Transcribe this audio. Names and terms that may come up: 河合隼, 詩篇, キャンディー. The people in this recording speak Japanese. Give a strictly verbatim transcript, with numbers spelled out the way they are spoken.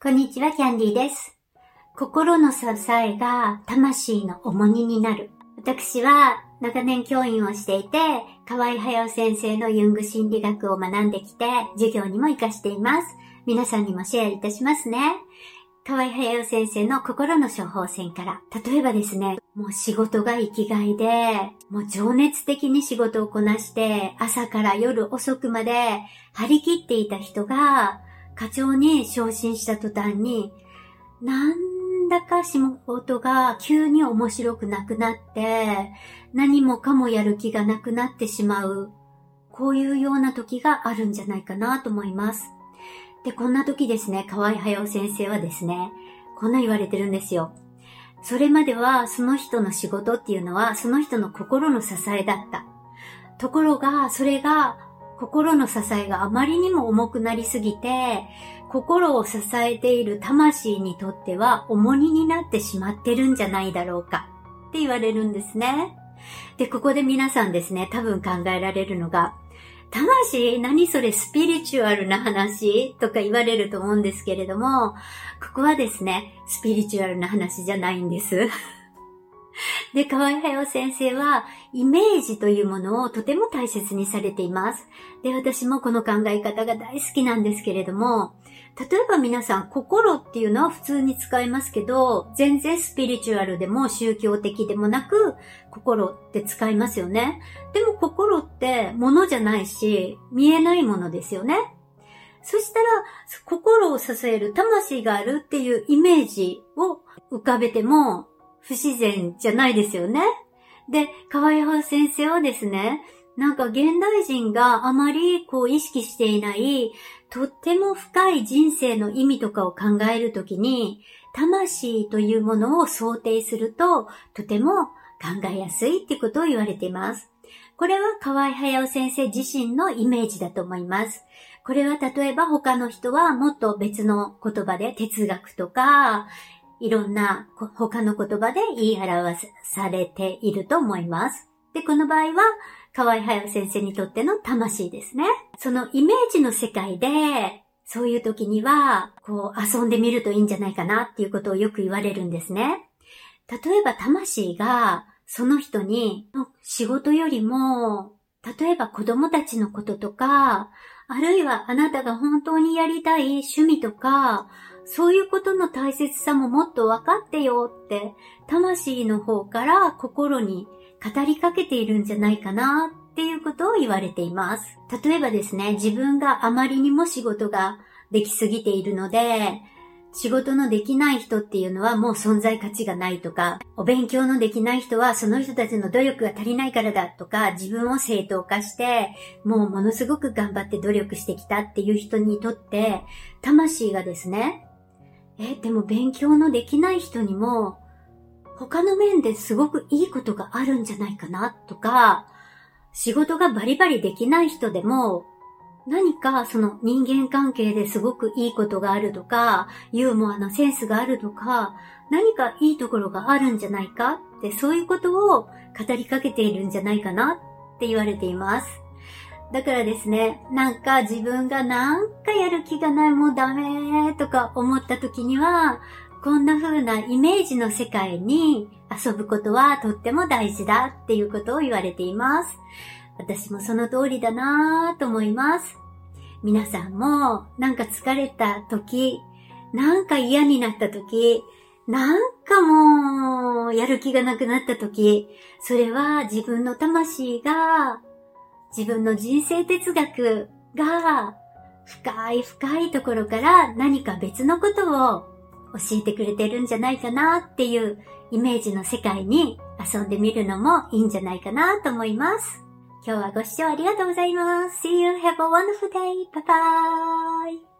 こんにちは、キャンディーです。心の支えが魂の重荷になる。私は長年教員をしていて、河合隼先生のユング心理学を学んできて、授業にも活かしています。皆さんにもシェアいたしますね。河合隼先生の心の処方箋から、例えばですね、もう仕事が生きがいで、もう情熱的に仕事をこなして、朝から夜遅くまで張り切っていた人が、課長に昇進した途端に、なんだか仕事が急に面白くなくなって、何もかもやる気がなくなってしまう、こういうような時があるんじゃないかなと思います。で、こんな時ですね、河合隼先生はですね、こんな言われてるんですよ。それまではその人の仕事っていうのはその人の心の支えだった。ところが、それが、心の支えがあまりにも重くなりすぎて、心を支えている魂にとっては重荷になってしまってるんじゃないだろうかって言われるんですね。で、ここで皆さんですね、多分考えられるのが、魂、何それスピリチュアルな話とか言われると思うんですけれども、ここはですね、スピリチュアルな話じゃないんです。で、河合隼先生はイメージというものをとても大切にされています。で、私もこの考え方が大好きなんですけれども、例えば皆さん、心っていうのは普通に使いますけど、全然スピリチュアルでも宗教的でもなく、心って使いますよね。でも心って物じゃないし、見えないものですよね。そしたら、心を支える魂があるっていうイメージを浮かべても、不自然じゃないですよね。で、河合隼先生はですね、なんか現代人があまりこう意識していない、とっても深い人生の意味とかを考えるときに、魂というものを想定すると、とても考えやすいってことを言われています。これは河合隼先生自身のイメージだと思います。これは例えば他の人はもっと別の言葉で哲学とか、いろんな他の言葉で言い表されていると思います。で、この場合は、河合隼先生にとっての魂ですね。そのイメージの世界で、そういう時には、こう遊んでみるといいんじゃないかなっていうことをよく言われるんですね。例えば魂が、その人に、仕事よりも、例えば子供たちのこととか、あるいはあなたが本当にやりたい趣味とか、そういうことの大切さももっと分かってよって、魂の方から心に語りかけているんじゃないかなっていうことを言われています。例えばですね、自分があまりにも仕事ができすぎているので、仕事のできない人っていうのはもう存在価値がないとか、お勉強のできない人はその人たちの努力が足りないからだとか、自分を正当化して、もうものすごく頑張って努力してきたっていう人にとって、魂がですね、え、でも勉強のできない人にも他の面ですごくいいことがあるんじゃないかなとか、仕事がバリバリできない人でも何かその人間関係ですごくいいことがあるとか、ユーモアのセンスがあるとか、何かいいところがあるんじゃないかって、そういうことを語りかけているんじゃないかなって言われています。だからですね、なんか自分がなんかやる気がない、もうダメとか思った時には、こんな風なイメージの世界に遊ぶことはとっても大事だっていうことを言われています。私もその通りだなぁと思います。皆さんもなんか疲れた時、なんか嫌になった時、なんかもうやる気がなくなった時、それは自分の魂が、自分の人生哲学が深い深いところから何か別のことを教えてくれてるんじゃないかなっていうイメージの世界に遊んでみるのもいいんじゃないかなと思います。今日はご視聴ありがとうございます。See you. Have a wonderful day. Bye bye.